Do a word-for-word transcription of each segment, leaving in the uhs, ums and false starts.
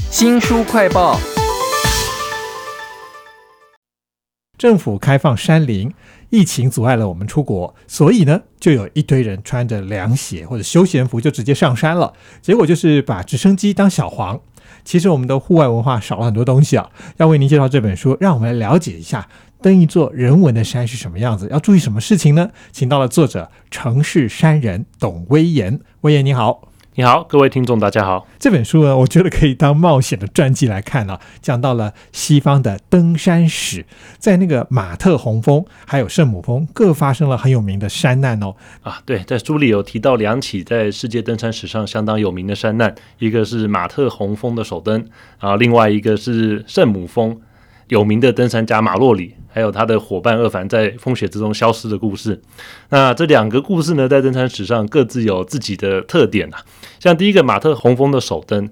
新书快报：政府开放山林，疫情阻碍了我们出国，所以呢，就有一堆人穿着凉鞋或者休闲服就直接上山了。结果就是把直升机当小黄。其实我们的户外文化少了很多东西啊。要为您介绍这本书，让我们来了解一下登一座人文的山是什么样子，要注意什么事情呢？请到了作者城市山人董威言，威言你好。你好，各位听众大家好。这本书呢，我觉得可以当冒险的传记来看啊，讲到了西方的登山史，在那个马特洪峰还有圣母峰各发生了很有名的山难哦。啊，对，在书里有提到两起在世界登山史上相当有名的山难，一个是马特洪峰的首登，然后另外一个是圣母峰有名的登山家马洛里还有他的伙伴厄凡在风雪之中消失的故事。那这两个故事呢，在登山史上各自有自己的特点啊。像第一个马特洪峰的首登，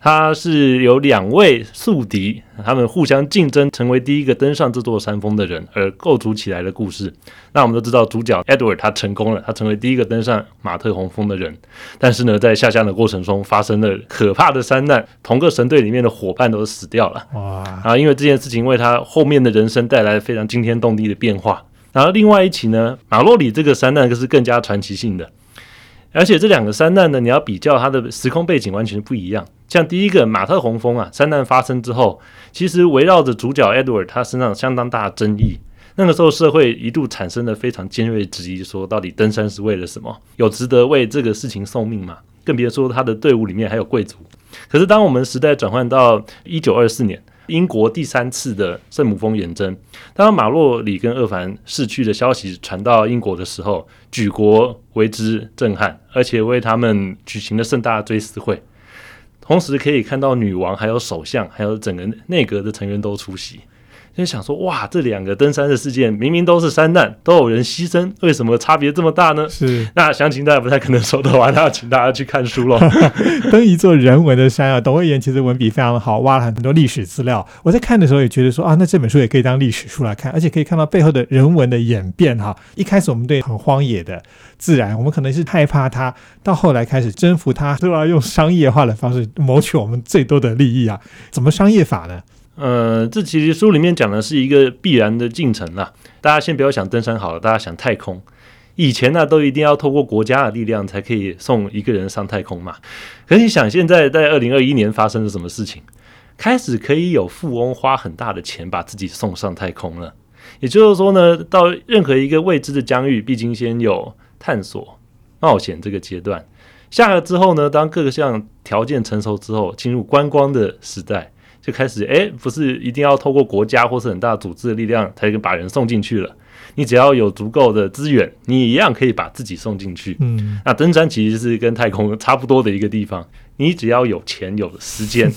他是有两位宿敌，他们互相竞争成为第一个登上这座山峰的人而构筑起来的故事。那我们都知道主角 Edward 他成功了，他成为第一个登上马特洪峰的人，但是呢在下降的过程中发生了可怕的山难，同个神队里面的伙伴都死掉了。哇！啊，因为这件事情为他后面的人生带来非常惊天动地的变化。然后另外一起呢，马洛里这个山难是更加传奇性的，而且这两个山难呢，你要比较它的时空背景完全不一样。像第一个马特洪峰啊，山难发生之后，其实围绕着主角 Edward 他身上相当大的争议。那个时候社会一度产生了非常尖锐质疑，说到底登山是为了什么？有值得为这个事情送命吗？更别说他的队伍里面还有贵族。可是当我们时代转换到一九二四年，英国第三次的圣母峰远征，当马洛里跟厄凡逝去的消息传到英国的时候，举国为之震撼，而且为他们举行了盛大的追思会。同时可以看到女王还有首相还有整个内阁的成员都出席，就想说哇，这两个登山的事件明明都是山难，都有人牺牲，为什么差别这么大呢？是，那详情大家不太可能说得完，那请大家去看书咯。登一座人文的山啊，董威言其实文笔非常好，挖了很多历史资料。我在看的时候也觉得说啊，那这本书也可以当历史书来看，而且可以看到背后的人文的演变哈。一开始我们对很荒野的自然，我们可能是害怕它，到后来开始征服它，都要用商业化的方式谋取我们最多的利益啊。怎么商业法呢？呃，这其实书里面讲的是一个必然的进程啦。大家先不要想登山好了，大家想太空。以前呢、啊，都一定要透过国家的力量才可以送一个人上太空嘛。可是你想，现在在二零二一年发生了什么事情？开始可以有富翁花很大的钱把自己送上太空了。也就是说呢，到任何一个未知的疆域，必经先有探索、冒险这个阶段。下了之后呢，当各项条件成熟之后，进入观光的时代。就开始哎，不是一定要透过国家或是很大组织的力量才把人送进去了，你只要有足够的资源，你一样可以把自己送进去。嗯，那登山其实是跟太空差不多的一个地方，你只要有钱有时间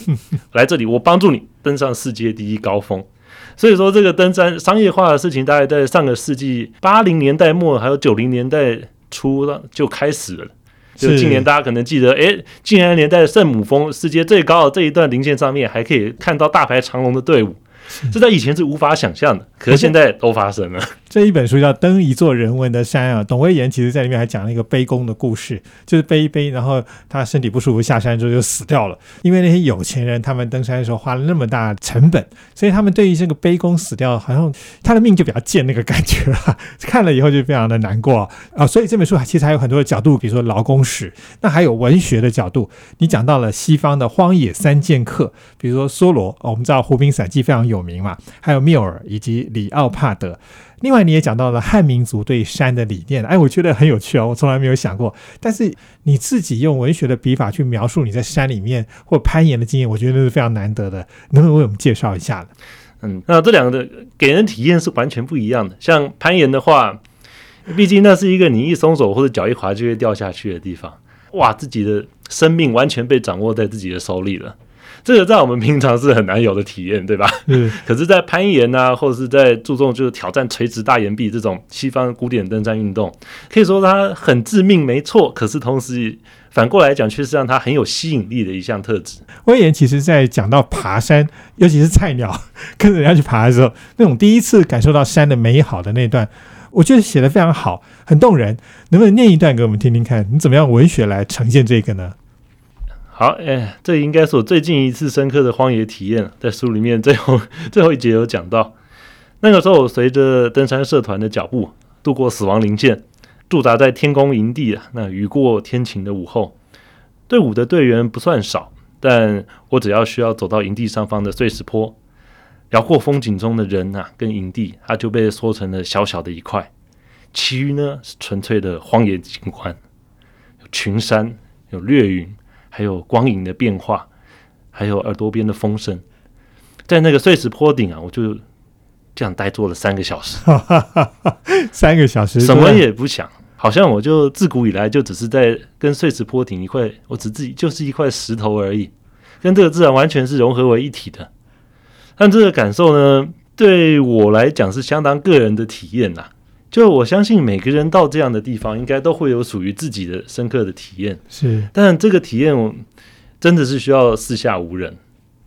来这里，我帮助你登上世界第一高峰。所以说这个登山商业化的事情大概在上个世纪八零年代末还有九零年代初就开始了。就近年大家可能记得，哎，竟然连在圣母峰世界最高的这一段零线上面，还可以看到大排长龙的队伍，这在以前是无法想象的，可是现在都发生了。这一本书叫《登一座人文的山》啊，董威言其实在里面还讲了一个背公的故事，就是背一背，然后他身体不舒服下山之后就死掉了。因为那些有钱人他们登山的时候花了那么大成本，所以他们对于这个背公死掉，好像他的命就比较贱那个感觉了，看了以后就非常的难过啊。啊所以这本书其实还有很多的角度，比如说劳工史，那还有文学的角度。你讲到了西方的荒野三剑客，比如说梭罗、哦、我们知道湖滨散记非常有名嘛，还有缪尔以及里奥帕德。另外你也讲到了汉民族对山的理念，哎，我觉得很有趣哦，我从来没有想过。但是你自己用文学的笔法去描述你在山里面或攀岩的经验，我觉得是非常难得的，能不能为我们介绍一下呢？嗯，那这两个的给人体验是完全不一样的。像攀岩的话，毕竟那是一个你一松手或者脚一滑就会掉下去的地方，哇，自己的生命完全被掌握在自己的手里了。这个在我们平常是很难有的体验，对吧？嗯。可是在攀岩啊，或者是在注重就是挑战垂直大岩壁这种西方古典登山运动，可以说它很致命没错，可是同时反过来讲却是让它很有吸引力的一项特质。威言其实在讲到爬山，尤其是菜鸟跟着人家去爬的时候，那种第一次感受到山的美好的那段，我觉得写得非常好，很动人。能不能念一段给我们听听看，你怎么样文学来呈现这个呢？好，哎，这应该是我最近一次深刻的荒野体验，在书里面最后最后一节有讲到。那个时候，我随着登山社团的脚步，渡过死亡林线，驻扎在天宫营地啊。那雨过天晴的午后，队伍的队员不算少，但我只要需要走到营地上方的碎石坡，辽阔风景中的人啊，跟营地，它就被缩成了小小的一块。其余呢，是纯粹的荒野景观，有群山，有掠云。还有光影的变化，还有耳朵边的风声，在那个碎石坡顶啊，我就这样呆坐了三个小时，三个小时什么也不想，好像我就自古以来就只是在跟碎石坡顶一块，我只自己就是一块石头而已，跟这个自然完全是融合为一体的。但这个感受呢，对我来讲是相当个人的体验啦、啊。就我相信每个人到这样的地方应该都会有属于自己的深刻的体验，是，但这个体验真的是需要四下无人，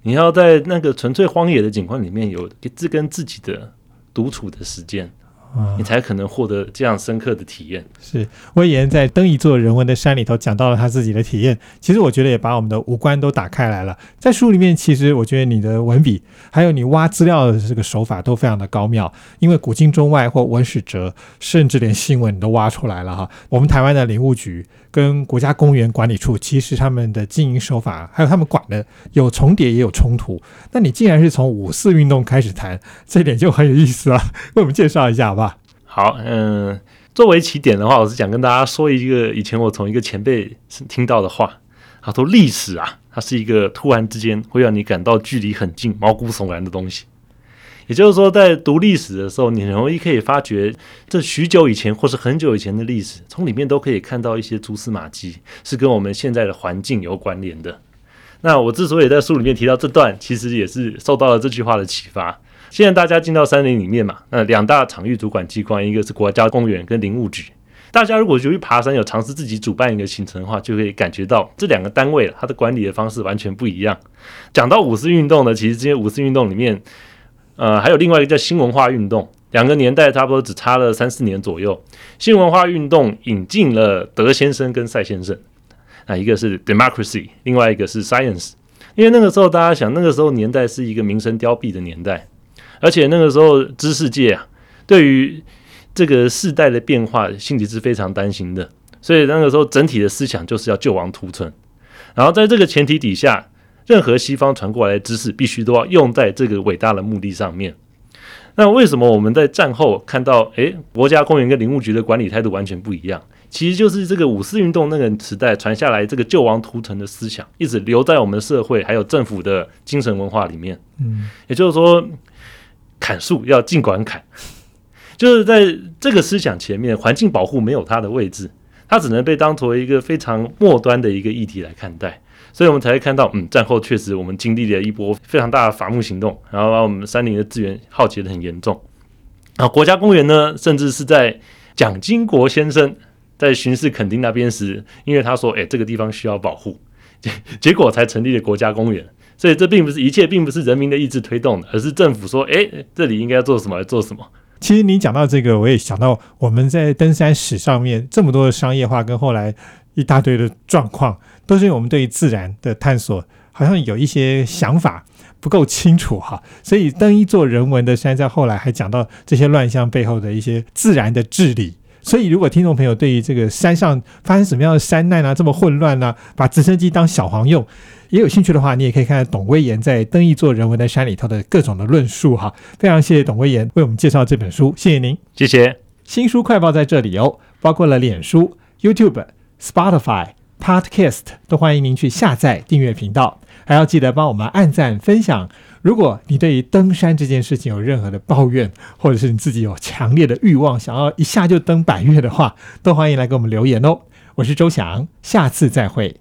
你要在那个纯粹荒野的景观里面有自跟自己的独处的时间、啊、你才可能获得这样深刻的体验。是，威言在登一座人文的山里头讲到了他自己的体验，其实我觉得也把我们的五官都打开来了。在书里面其实我觉得你的文笔还有你挖资料的这个手法都非常的高妙，因为古今中外或文史哲，甚至连新闻你都挖出来了哈。我们台湾的林务局跟国家公园管理处其实他们的经营手法还有他们管的有重叠也有冲突，那你既然是从五四运动开始谈，这点就很有意思了，为我们介绍一下好不好？好，嗯、呃，作为起点的话，我是想跟大家说一个以前我从一个前辈听到的话，他说历史啊，它是一个突然之间会让你感到距离很近、毛骨悚然的东西。也就是说，在读历史的时候，你很容易可以发觉这许久以前或是很久以前的历史，从里面都可以看到一些蛛丝马迹，是跟我们现在的环境有关联的。那我之所以在书里面提到这段，其实也是受到了这句话的启发。现在大家进到山林里面嘛，那两大场域主管机关，一个是国家公园跟林务局。大家如果去爬山有尝试自己主办一个行程的话，就可以感觉到这两个单位它的管理的方式完全不一样。讲到五四运动呢，其实这些五四运动里面，呃，还有另外一个叫新文化运动，两个年代差不多只差了三四年左右。新文化运动引进了德先生跟赛先生，那一个是 democracy， 另外一个是 science。因为那个时候大家想，那个时候年代是一个民生凋敝的年代。而且那个时候知识界啊，对于这个世代的变化心里是非常担心的，所以那个时候整体的思想就是要救亡图存。然后在这个前提底下，任何西方传过来的知识必须都要用在这个伟大的目的上面。那为什么我们在战后看到诶国家公园跟林务局的管理态度完全不一样，其实就是这个五四运动那个时代传下来这个救亡图存的思想一直留在我们社会还有政府的精神文化里面、嗯、也就是说砍树要尽管砍，就是在这个思想前面，环境保护没有它的位置，它只能被当作一个非常末端的一个议题来看待，所以我们才会看到，嗯，战后确实我们经历了一波非常大的伐木行动，然后把我们山林的资源耗竭得很严重。然后国家公园呢，甚至是在蒋经国先生在巡视墾丁那边时，因为他说，哎，这个地方需要保护，结果才成立了国家公园。所以这并不是一切并不是人民的意志推动的，而是政府说诶这里应该做什么做什么。其实你讲到这个，我也想到我们在登山史上面这么多的商业化跟后来一大堆的状况，都是我们对于自然的探索好像有一些想法不够清楚哈，所以登一座人文的山，在后来还讲到这些乱象背后的一些自然的治理。所以如果听众朋友对于这个山上发生什么样的山难啊，这么混乱啊，把直升机当小黄用也有兴趣的话，你也可以看看董威言在登一座人文的山里头的各种的论述哈。非常谢谢董威言为我们介绍这本书，谢谢您，谢谢。新书快报在这里哦，包括了脸书、 YouTube、 Spotify、 Podcast， 都欢迎您去下载订阅频道，还要记得帮我们按赞分享。如果你对于登山这件事情有任何的抱怨，或者是你自己有强烈的欲望想要一下就登百岳的话，都欢迎来给我们留言哦。我是周翔，下次再会。